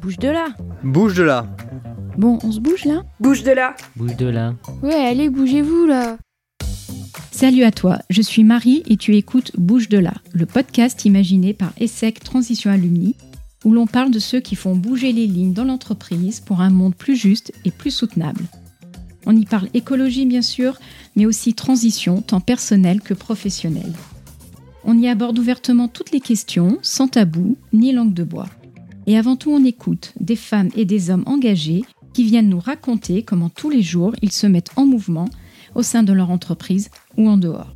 Bouge de là. Bouge de là. Bon, on se bouge là ? Bouge de là. Bouge de là. Ouais, allez, bougez-vous là. Salut à toi, je suis Marie et tu écoutes Bouge de là, le podcast imaginé par ESSEC Transition Alumni, où l'on parle de ceux qui font bouger les lignes dans l'entreprise pour un monde plus juste et plus soutenable. On y parle écologie bien sûr, mais aussi transition, tant personnelle que professionnelle. On y aborde ouvertement toutes les questions, sans tabou ni langue de bois. Et avant tout, on écoute des femmes et des hommes engagés qui viennent nous raconter comment tous les jours ils se mettent en mouvement au sein de leur entreprise ou en dehors.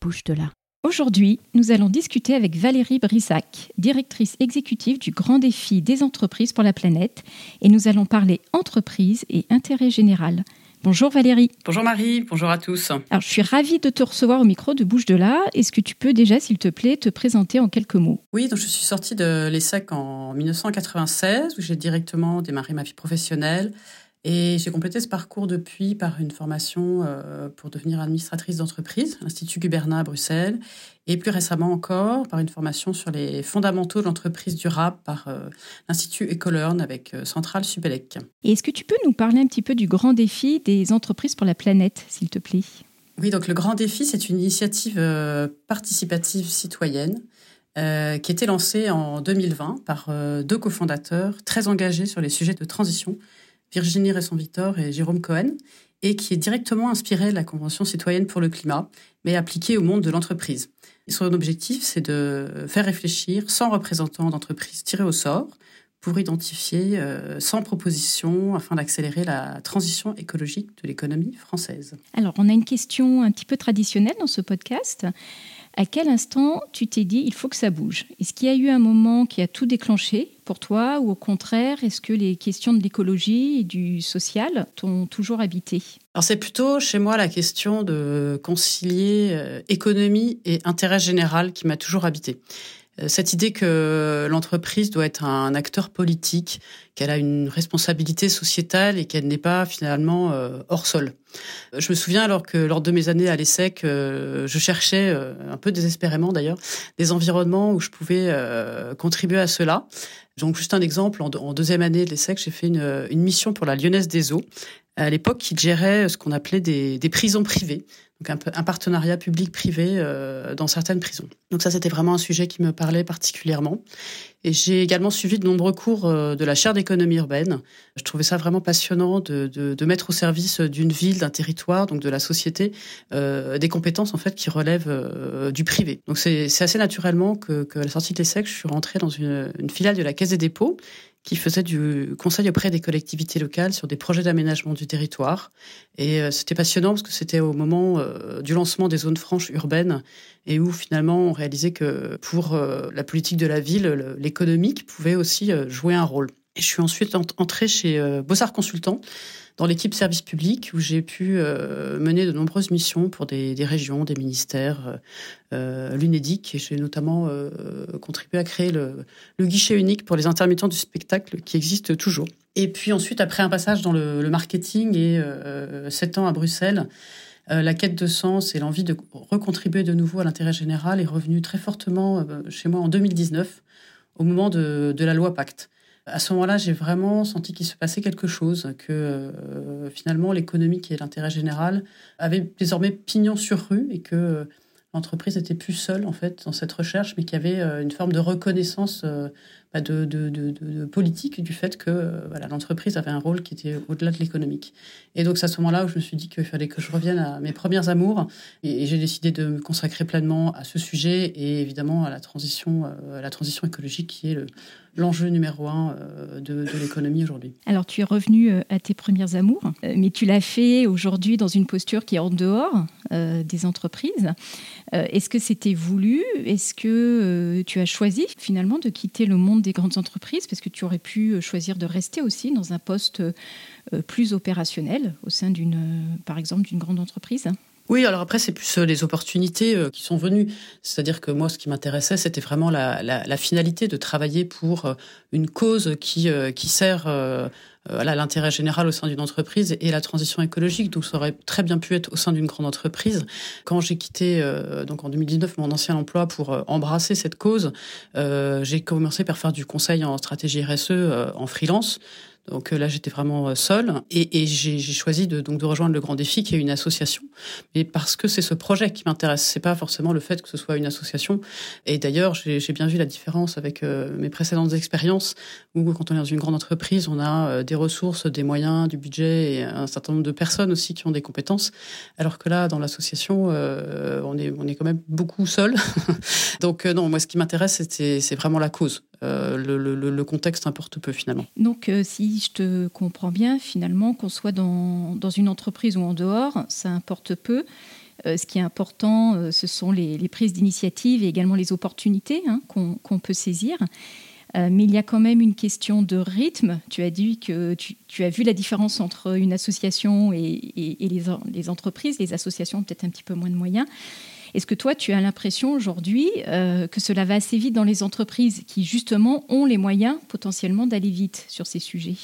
Bouge de là. Aujourd'hui, nous allons discuter avec Valérie Brisac, directrice exécutive du Grand Défi des entreprises pour la planète, et nous allons parler entreprise et intérêt général. Bonjour Valérie. Bonjour Marie, bonjour à tous. Alors, je suis ravie de te recevoir au micro de Bouge de là. Est-ce que tu peux déjà, s'il te plaît, te présenter en quelques mots ? Oui, donc je suis sortie de l'ESSEC en 1996, où j'ai directement démarré ma vie professionnelle. Et j'ai complété ce parcours depuis par une formation pour devenir administratrice d'entreprise, l'Institut Gubernat à Bruxelles, et plus récemment encore par une formation sur les fondamentaux de l'entreprise durable par l'Institut Ecolearn avec Centrale Supélec. Et est-ce que tu peux nous parler un petit peu du grand défi des entreprises pour la planète, s'il te plaît ? Oui, donc le grand défi, c'est une initiative participative citoyenne qui était lancée en 2020 par deux cofondateurs très engagés sur les sujets de transition, Virginie Resson-Victor et Jérôme Cohen, et qui est directement inspiré de la Convention citoyenne pour le climat, mais appliquée au monde de l'entreprise. Et son objectif, c'est de faire réfléchir 100 représentants d'entreprises tirés au sort pour identifier 100 propositions afin d'accélérer la transition écologique de l'économie française. Alors, on a une question un petit peu traditionnelle dans ce podcast. À quel instant tu t'es dit « il faut que ça bouge » ? Est-ce qu'il y a eu un moment qui a tout déclenché pour toi ou au contraire, est-ce que les questions de l'écologie et du social t'ont toujours habité ? Alors c'est plutôt chez moi la question de concilier économie et intérêt général qui m'a toujours habité. Cette idée que l'entreprise doit être un acteur politique, qu'elle a une responsabilité sociétale et qu'elle n'est pas finalement hors sol. Je me souviens alors que lors de mes années à l'ESSEC, je cherchais, un peu désespérément d'ailleurs, des environnements où je pouvais contribuer à cela. Donc juste un exemple, en deuxième année de l'ESSEC, j'ai fait une mission pour la Lyonnaise des Eaux, à l'époque qui gérait ce qu'on appelait des prisons privées. Donc un partenariat public-privé dans certaines prisons. Donc ça, c'était vraiment un sujet qui me parlait particulièrement. Et j'ai également suivi de nombreux cours de la chaire d'économie urbaine. Je trouvais ça vraiment passionnant de mettre au service d'une ville, d'un territoire, donc de la société, des compétences en fait qui relèvent du privé. Donc c'est assez naturellement qu'à la sortie de l'ESSEC, je suis rentrée dans une filiale de la Caisse des dépôts qui faisait du conseil auprès des collectivités locales sur des projets d'aménagement du territoire. Et c'était passionnant parce que c'était au moment du lancement des zones franches urbaines et où finalement on réalisait que pour la politique de la ville, l'économique pouvait aussi jouer un rôle. Et je suis ensuite entrée chez Bossard Consultant dans l'équipe service public où j'ai pu mener de nombreuses missions pour des régions, des ministères, l'UNEDIC, et j'ai notamment contribué à créer le guichet unique pour les intermittents du spectacle qui existe toujours. Et puis ensuite, après un passage dans le marketing et 7 ans à Bruxelles, la quête de sens et l'envie de recontribuer de nouveau à l'intérêt général est revenue très fortement chez moi en 2019, au moment de la loi Pacte. À ce moment-là, j'ai vraiment senti qu'il se passait quelque chose, que finalement l'économie et l'intérêt général avaient désormais pignon sur rue et que l'entreprise n'était plus seule en fait dans cette recherche, mais qu'il y avait une forme de reconnaissance de politique du fait que l'entreprise avait un rôle qui était au-delà de l'économique. Et donc c'est à ce moment-là où je me suis dit qu'il fallait que je revienne à mes premières amours et j'ai décidé de me consacrer pleinement à ce sujet et évidemment à la transition écologique qui est l'enjeu numéro 1 de l'économie aujourd'hui. Alors, tu es revenu à tes premières amours, mais tu l'as fait aujourd'hui dans une posture qui est en dehors des entreprises. Est-ce que c'était voulu ? Est-ce que tu as choisi finalement de quitter le monde des grandes entreprises ? Parce que tu aurais pu choisir de rester aussi dans un poste plus opérationnel au sein, par exemple, d'une grande entreprise. Oui, alors après, c'est plus les opportunités qui sont venues. C'est-à-dire que moi, ce qui m'intéressait, c'était vraiment la finalité de travailler pour une cause qui sert à l'intérêt général au sein d'une entreprise et la transition écologique. Donc, ça aurait très bien pu être au sein d'une grande entreprise. Quand j'ai quitté, donc en 2019, mon ancien emploi pour embrasser cette cause, j'ai commencé par faire du conseil en stratégie RSE en freelance. Donc là, j'étais vraiment seule et j'ai choisi de rejoindre le Grand Défi, qui est une association, mais parce que c'est ce projet qui m'intéresse, c'est pas forcément le fait que ce soit une association. Et d'ailleurs, j'ai bien vu la différence avec mes précédentes expériences, où quand on est dans une grande entreprise, on a des ressources, des moyens, du budget et un certain nombre de personnes aussi qui ont des compétences, alors que là, dans l'association, on est quand même beaucoup seul. Donc non, moi, ce qui m'intéresse, c'est vraiment la cause. Le contexte importe peu finalement. Donc si je te comprends bien, finalement, qu'on soit dans une entreprise ou en dehors, ça importe peu. Ce qui est important, ce sont les prises d'initiative et également les opportunités qu'on peut saisir. Mais il y a quand même une question de rythme. Tu as dit que tu as vu la différence entre une association et les entreprises. Les associations ont peut-être un petit peu moins de moyens. Est-ce que toi, tu as l'impression aujourd'hui que cela va assez vite dans les entreprises qui, justement, ont les moyens potentiellement d'aller vite sur ces sujets ?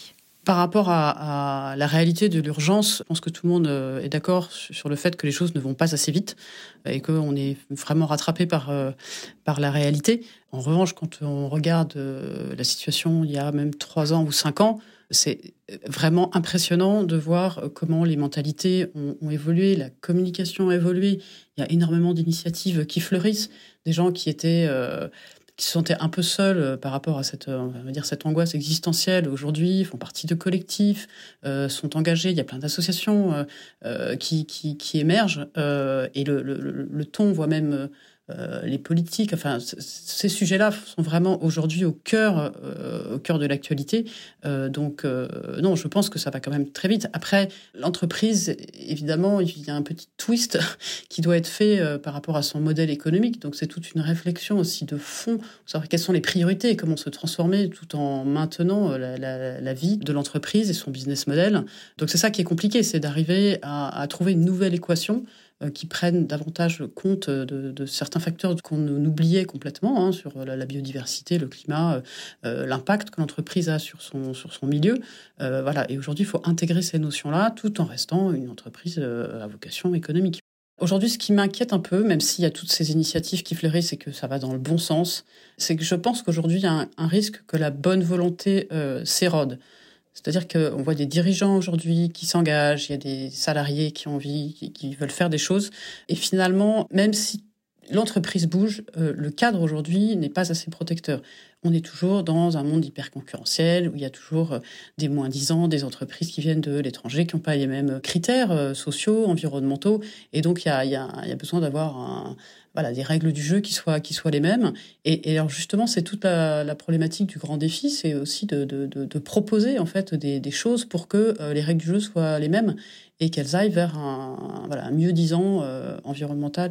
Par rapport à la réalité de l'urgence, je pense que tout le monde est d'accord sur le fait que les choses ne vont pas assez vite et qu'on est vraiment rattrapé par la réalité. En revanche, quand on regarde la situation il y a même 3 ans ou 5 ans, c'est vraiment impressionnant de voir comment les mentalités ont évolué, la communication a évolué. Il y a énormément d'initiatives qui fleurissent, des gens qui se sentaient un peu seuls par rapport à cette angoisse existentielle. Aujourd'hui, font partie de collectifs, sont engagés. Il y a plein d'associations qui émergent. Et le ton, voire même les politiques. Enfin, ces sujets-là sont vraiment aujourd'hui au cœur de l'actualité. Donc, non, je pense que ça va quand même très vite. Après, l'entreprise, évidemment, il y a un petit twist qui doit être fait par rapport à son modèle économique. Donc, c'est toute une réflexion aussi de fond, savoir quelles sont les priorités et comment se transformer tout en maintenant la vie de l'entreprise et son business model. Donc, c'est ça qui est compliqué, c'est d'arriver à trouver une nouvelle équation qui prennent davantage compte de certains facteurs qu'on oubliait complètement, sur la biodiversité, le climat, l'impact que l'entreprise a sur son milieu. Et aujourd'hui, il faut intégrer ces notions-là tout en restant une entreprise à vocation économique. Aujourd'hui, ce qui m'inquiète un peu, même s'il y a toutes ces initiatives qui fleurissent et que ça va dans le bon sens, c'est que je pense qu'aujourd'hui, il y a un risque que la bonne volonté s'érode. C'est-à-dire qu'on voit des dirigeants aujourd'hui qui s'engagent, il y a des salariés qui ont envie, qui veulent faire des choses. Et finalement, même si l'entreprise bouge, le cadre aujourd'hui n'est pas assez protecteur. On est toujours dans un monde hyper concurrentiel où il y a toujours des moins-disants, des entreprises qui viennent de l'étranger, qui n'ont pas les mêmes critères sociaux, environnementaux. Et donc, il y a besoin d'avoir des règles du jeu qui soient les mêmes. Et alors justement, c'est toute la problématique du grand défi, c'est aussi de proposer en fait des choses pour que les règles du jeu soient les mêmes et qu'elles aillent vers un mieux-disant environnemental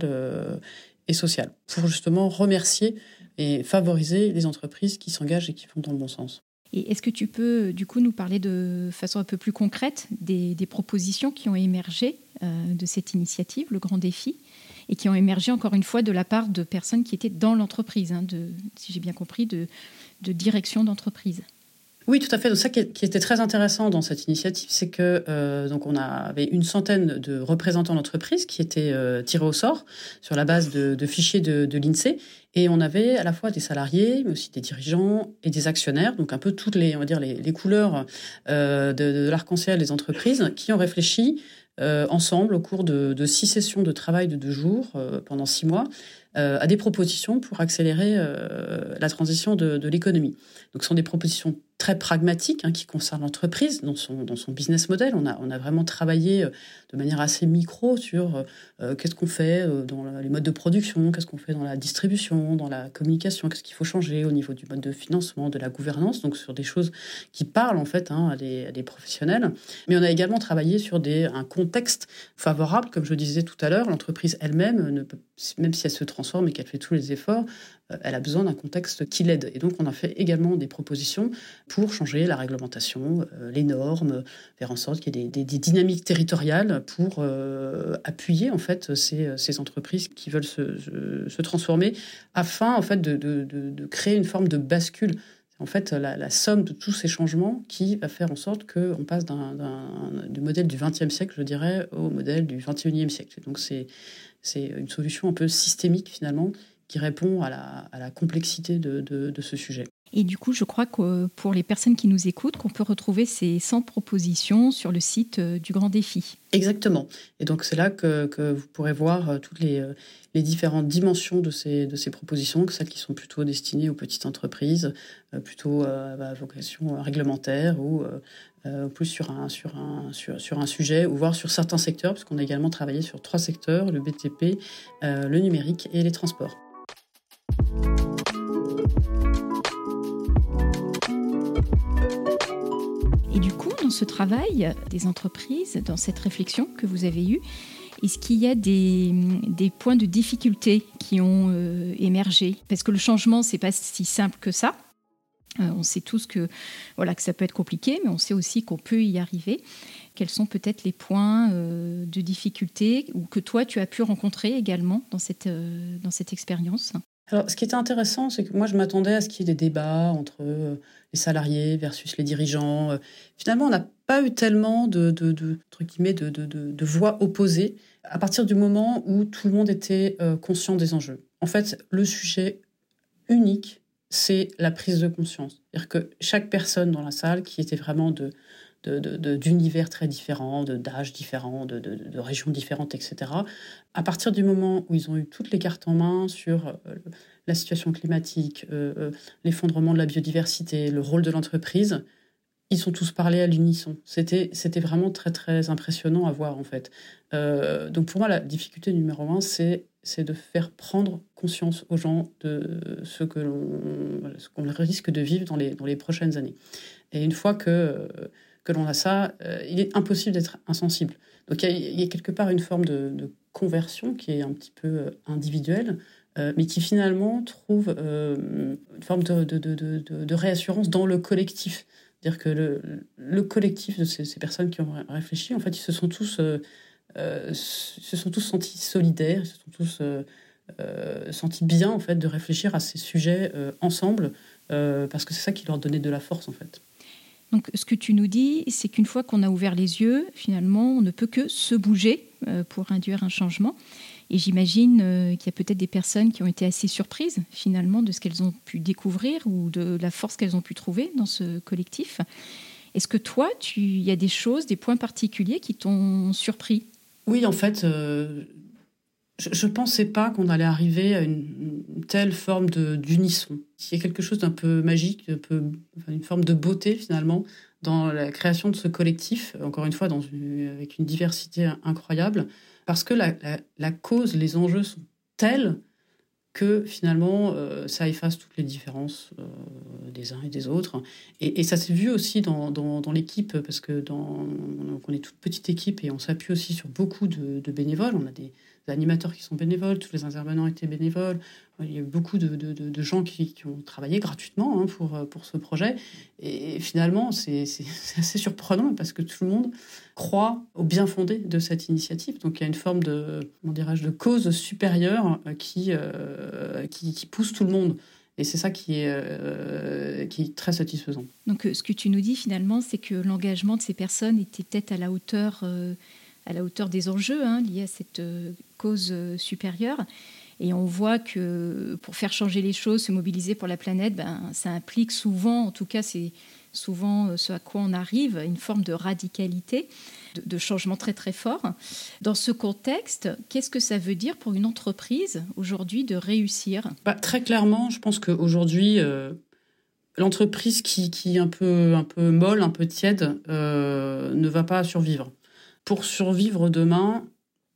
et social, pour justement remercier et favoriser les entreprises qui s'engagent et qui vont dans le bon sens. Et est-ce que tu peux, du coup, nous parler de façon un peu plus concrète des propositions qui ont émergé de cette initiative, le Grand Défi, et qui ont émergé, encore une fois, de la part de personnes qui étaient dans l'entreprise, si j'ai bien compris, de direction d'entreprise? Oui, tout à fait. Donc, ça qui était très intéressant dans cette initiative, c'est que on avait 100 de représentants d'entreprises qui étaient tirés au sort sur la base de fichiers de l'INSEE. Et on avait à la fois des salariés, mais aussi des dirigeants et des actionnaires, donc un peu toutes les couleurs de l'arc-en-ciel des entreprises qui ont réfléchi ensemble au cours de 6 sessions de travail de 2 jours pendant 6 mois à des propositions pour accélérer la transition de l'économie. Donc, ce sont des propositions très pragmatiques qui concernent l'entreprise dans son business model. On a vraiment travaillé de manière assez micro sur qu'est-ce qu'on fait dans les modes de production, qu'est-ce qu'on fait dans la distribution, dans la communication, qu'est-ce qu'il faut changer au niveau du mode de financement, de la gouvernance, donc sur des choses qui parlent en fait à des professionnels. Mais on a également travaillé sur un contexte favorable, comme je disais tout à l'heure, l'entreprise elle-même, même si elle se transforme et qu'elle fait tous les efforts, elle a besoin d'un contexte qui l'aide. Et donc, on a fait également des propositions pour changer la réglementation, les normes, faire en sorte qu'il y ait des dynamiques territoriales pour appuyer en fait ces entreprises qui veulent se transformer, afin en fait de créer une forme de bascule. En fait, la somme de tous ces changements qui va faire en sorte qu'on passe du modèle du XXe siècle, je dirais, au modèle du XXIe siècle. Donc, c'est une solution un peu systémique, finalement, qui répond à la complexité de ce sujet. Et du coup, je crois que pour les personnes qui nous écoutent, qu'on peut retrouver ces 100 propositions sur le site du Grand Défi. Exactement. Et donc, c'est là que vous pourrez voir toutes les différentes dimensions de ces propositions, celles qui sont plutôt destinées aux petites entreprises, plutôt à vocation réglementaire ou plus sur un sujet, ou voire sur certains secteurs, parce qu'on a également travaillé sur 3 secteurs, le BTP, le numérique et les transports. Et du coup, dans ce travail des entreprises, dans cette réflexion que vous avez eue, est-ce qu'il y a des points de difficulté qui ont émergé ? Parce que le changement, ce n'est pas si simple que ça. On sait tous que ça peut être compliqué, mais on sait aussi qu'on peut y arriver. Quels sont peut-être les points de difficulté ou que toi, tu as pu rencontrer également dans cette expérience ? Alors, ce qui était intéressant, c'est que moi, je m'attendais à ce qu'il y ait des débats entre les salariés versus les dirigeants. Finalement, on n'a pas eu tellement de voix opposées à partir du moment où tout le monde était conscient des enjeux. En fait, le sujet unique, c'est la prise de conscience. C'est-à-dire que chaque personne dans la salle qui était vraiment d'univers très différents, d'âges différents, de régions différentes, etc. À partir du moment où ils ont eu toutes les cartes en main sur la situation climatique, l'effondrement de la biodiversité, le rôle de l'entreprise, ils ont tous parlé à l'unisson. C'était vraiment très, très impressionnant à voir, en fait. Donc, pour moi, la difficulté numéro 1, c'est de faire prendre conscience aux gens de ce qu'on risque de vivre dans les prochaines années. Et une fois que l'on a ça, il est impossible d'être insensible. Donc il y a quelque part une forme de conversion qui est un petit peu individuelle, mais qui finalement trouve une forme de réassurance dans le collectif. C'est-à-dire que le collectif de ces personnes qui ont réfléchi, en fait, ils se sont tous sentis solidaires, ils se sont tous sentis bien, en fait, de réfléchir à ces sujets ensemble, parce que c'est ça qui leur donnait de la force, en fait. Donc, ce que tu nous dis, c'est qu'une fois qu'on a ouvert les yeux, finalement, on ne peut que se bouger pour induire un changement. Et j'imagine qu'il y a peut-être des personnes qui ont été assez surprises, finalement, de ce qu'elles ont pu découvrir ou de la force qu'elles ont pu trouver dans ce collectif. Est-ce que toi, il y a des choses, des points particuliers qui t'ont surpris ? Oui, en fait, je ne pensais pas qu'on allait arriver à une telle forme d'unisson. Il y a quelque chose d'un peu magique, une forme de beauté, finalement, dans la création de ce collectif, encore une fois, avec une diversité incroyable, parce que la cause, les enjeux sont tels que, finalement, ça efface toutes les différences des uns et des autres. Et ça s'est vu aussi dans l'équipe, parce que on est toute petite équipe et on s'appuie aussi sur beaucoup de bénévoles. On a des animateurs qui sont bénévoles, tous les intervenants étaient bénévoles. Il y a eu beaucoup de gens qui ont travaillé gratuitement, hein, pour ce projet. Et finalement, c'est assez surprenant parce que tout le monde croit au bien fondé de cette initiative. Donc il y a une forme de cause supérieure qui pousse tout le monde. Et c'est ça qui est très satisfaisant. Donc ce que tu nous dis finalement, c'est que l'engagement de ces personnes était peut-être à la hauteur des enjeux, hein, liés à cette cause supérieure. Et on voit que pour faire changer les choses, se mobiliser pour la planète, ça implique souvent, en tout cas c'est souvent ce à quoi on arrive, une forme de radicalité, de changement très très fort. Dans ce contexte, qu'est-ce que ça veut dire pour une entreprise aujourd'hui de réussir ? Très clairement, je pense qu'aujourd'hui, l'entreprise qui est un peu molle, un peu tiède, ne va pas survivre. Pour survivre demain,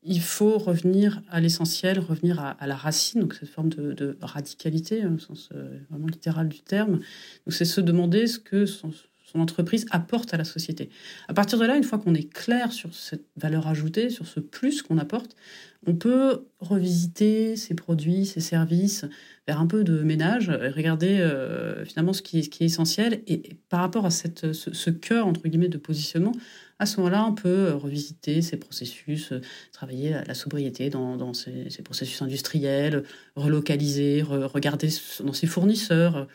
il faut revenir à l'essentiel, revenir à la racine, donc cette forme de radicalité, au sens vraiment littéral du terme. Donc c'est se demander ce que sont son entreprise apporte à la société. À partir de là, une fois qu'on est clair sur cette valeur ajoutée, sur ce plus qu'on apporte, on peut revisiter ses produits, ses services, faire un peu de ménage, regarder finalement ce qui est essentiel. Et par rapport à ce cœur, entre guillemets, de positionnement, à ce moment-là, on peut revisiter ses processus, travailler à la sobriété dans ses processus industriels, relocaliser, regarder dans ses fournisseurs,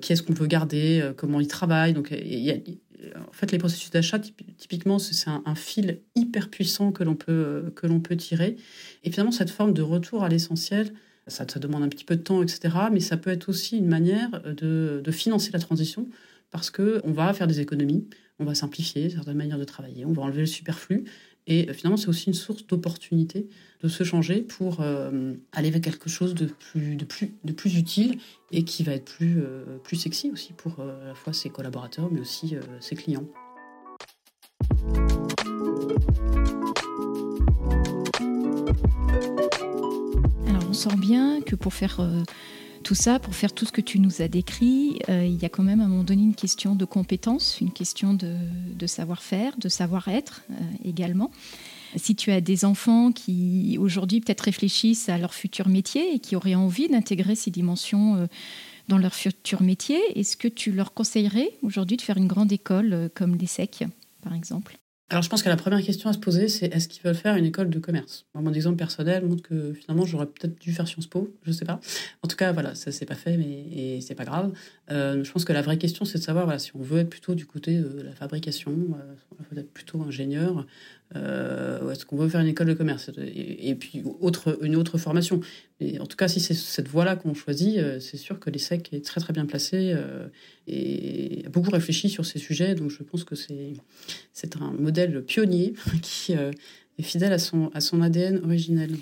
qui est-ce qu'on veut garder, comment ils travaillent. Donc, en fait, les processus d'achat, typiquement, c'est un fil hyper puissant que l'on peut tirer. Et finalement, cette forme de retour à l'essentiel, ça demande un petit peu de temps, etc. Mais ça peut être aussi une manière de financer la transition, parce qu'on va faire des économies, on va simplifier certaines manières de travailler, on va enlever le superflu. Et finalement, c'est aussi une source d'opportunité de se changer pour aller vers quelque chose de plus utile et qui va être plus sexy aussi pour à la fois ses collaborateurs, mais aussi ses clients. Alors, on sent bien que pour faire tout ce que tu nous as décrit, il y a quand même à un moment donné une question de compétence, une question de savoir-faire, de savoir-être également. Si tu as des enfants qui aujourd'hui peut-être réfléchissent à leur futur métier et qui auraient envie d'intégrer ces dimensions dans leur futur métier, est-ce que tu leur conseillerais aujourd'hui de faire une grande école comme l'ESSEC, par exemple ? Alors, je pense que la première question à se poser, c'est est-ce qu'ils veulent faire une école de commerce ? Moi, mon exemple personnel montre que finalement, j'aurais peut-être dû faire Sciences Po, je ne sais pas. En tout cas, voilà, ça ne s'est pas fait, mais ce n'est pas grave. Je pense que la vraie question, c'est de savoir si on veut être plutôt du côté de la fabrication, on veut être plutôt ingénieur, ou est-ce qu'on veut faire une école de commerce ? Et puis, une autre formation. Mais en tout cas, si c'est cette voie-là qu'on choisit, c'est sûr que l'ESSEC est très, très bien placé et a beaucoup réfléchi sur ces sujets. Donc, je pense que c'est un modèle pionnier qui est fidèle à son ADN originel.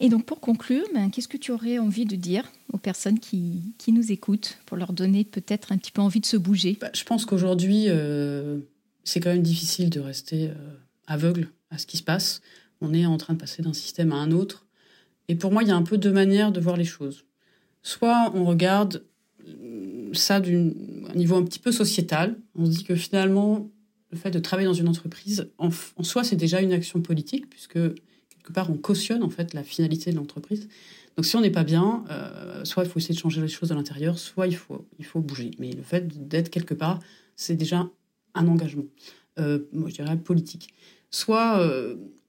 Et donc pour conclure, qu'est-ce que tu aurais envie de dire aux personnes qui nous écoutent pour leur donner peut-être un petit peu envie de se bouger ? Je pense qu'aujourd'hui, c'est quand même difficile de rester aveugle à ce qui se passe. On est en train de passer d'un système à un autre. Et pour moi, il y a un peu deux manières de voir les choses. Soit on regarde ça d'un niveau un petit peu sociétal. On se dit que finalement, le fait de travailler dans une entreprise, en soi, c'est déjà une action politique, puisque quelque part, on cautionne en fait la finalité de l'entreprise. Donc, si on n'est pas bien, soit il faut essayer de changer les choses à l'intérieur, soit il faut bouger. Mais le fait d'être quelque part, c'est déjà un engagement, moi je dirais politique. Soit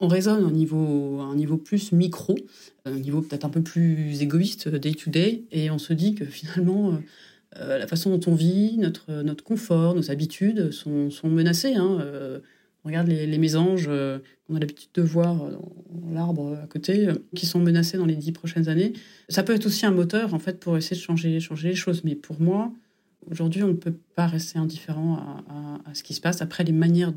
on raisonne à un niveau plus micro, à un niveau peut-être un peu plus égoïste, day to day, et on se dit que finalement, la façon dont on vit, notre confort, nos habitudes sont menacées. On regarde les mésanges qu'on a l'habitude de voir dans l'arbre à côté, qui sont menacés dans les 10 prochaines années. Ça peut être aussi un moteur en fait, pour essayer de changer les choses. Mais pour moi, aujourd'hui, on ne peut pas rester indifférent à ce qui se passe. Après, les manières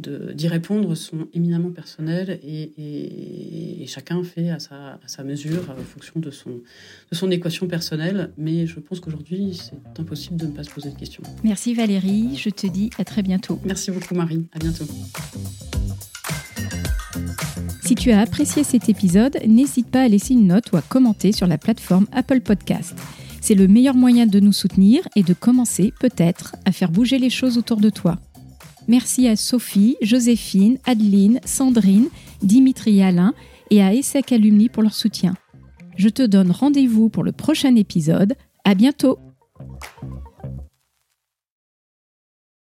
d'y répondre sont éminemment personnelles et chacun fait à sa mesure, en fonction de son équation personnelle. Mais je pense qu'aujourd'hui, c'est impossible de ne pas se poser de questions. Merci Valérie, je te dis à très bientôt. Merci beaucoup Marie, à bientôt. Si tu as apprécié cet épisode, n'hésite pas à laisser une note ou à commenter sur la plateforme Apple Podcast. C'est le meilleur moyen de nous soutenir et de commencer peut-être à faire bouger les choses autour de toi. Merci à Sophie, Joséphine, Adeline, Sandrine, Dimitri et Alain et à ESSEC Alumni pour leur soutien. Je te donne rendez-vous pour le prochain épisode. À bientôt!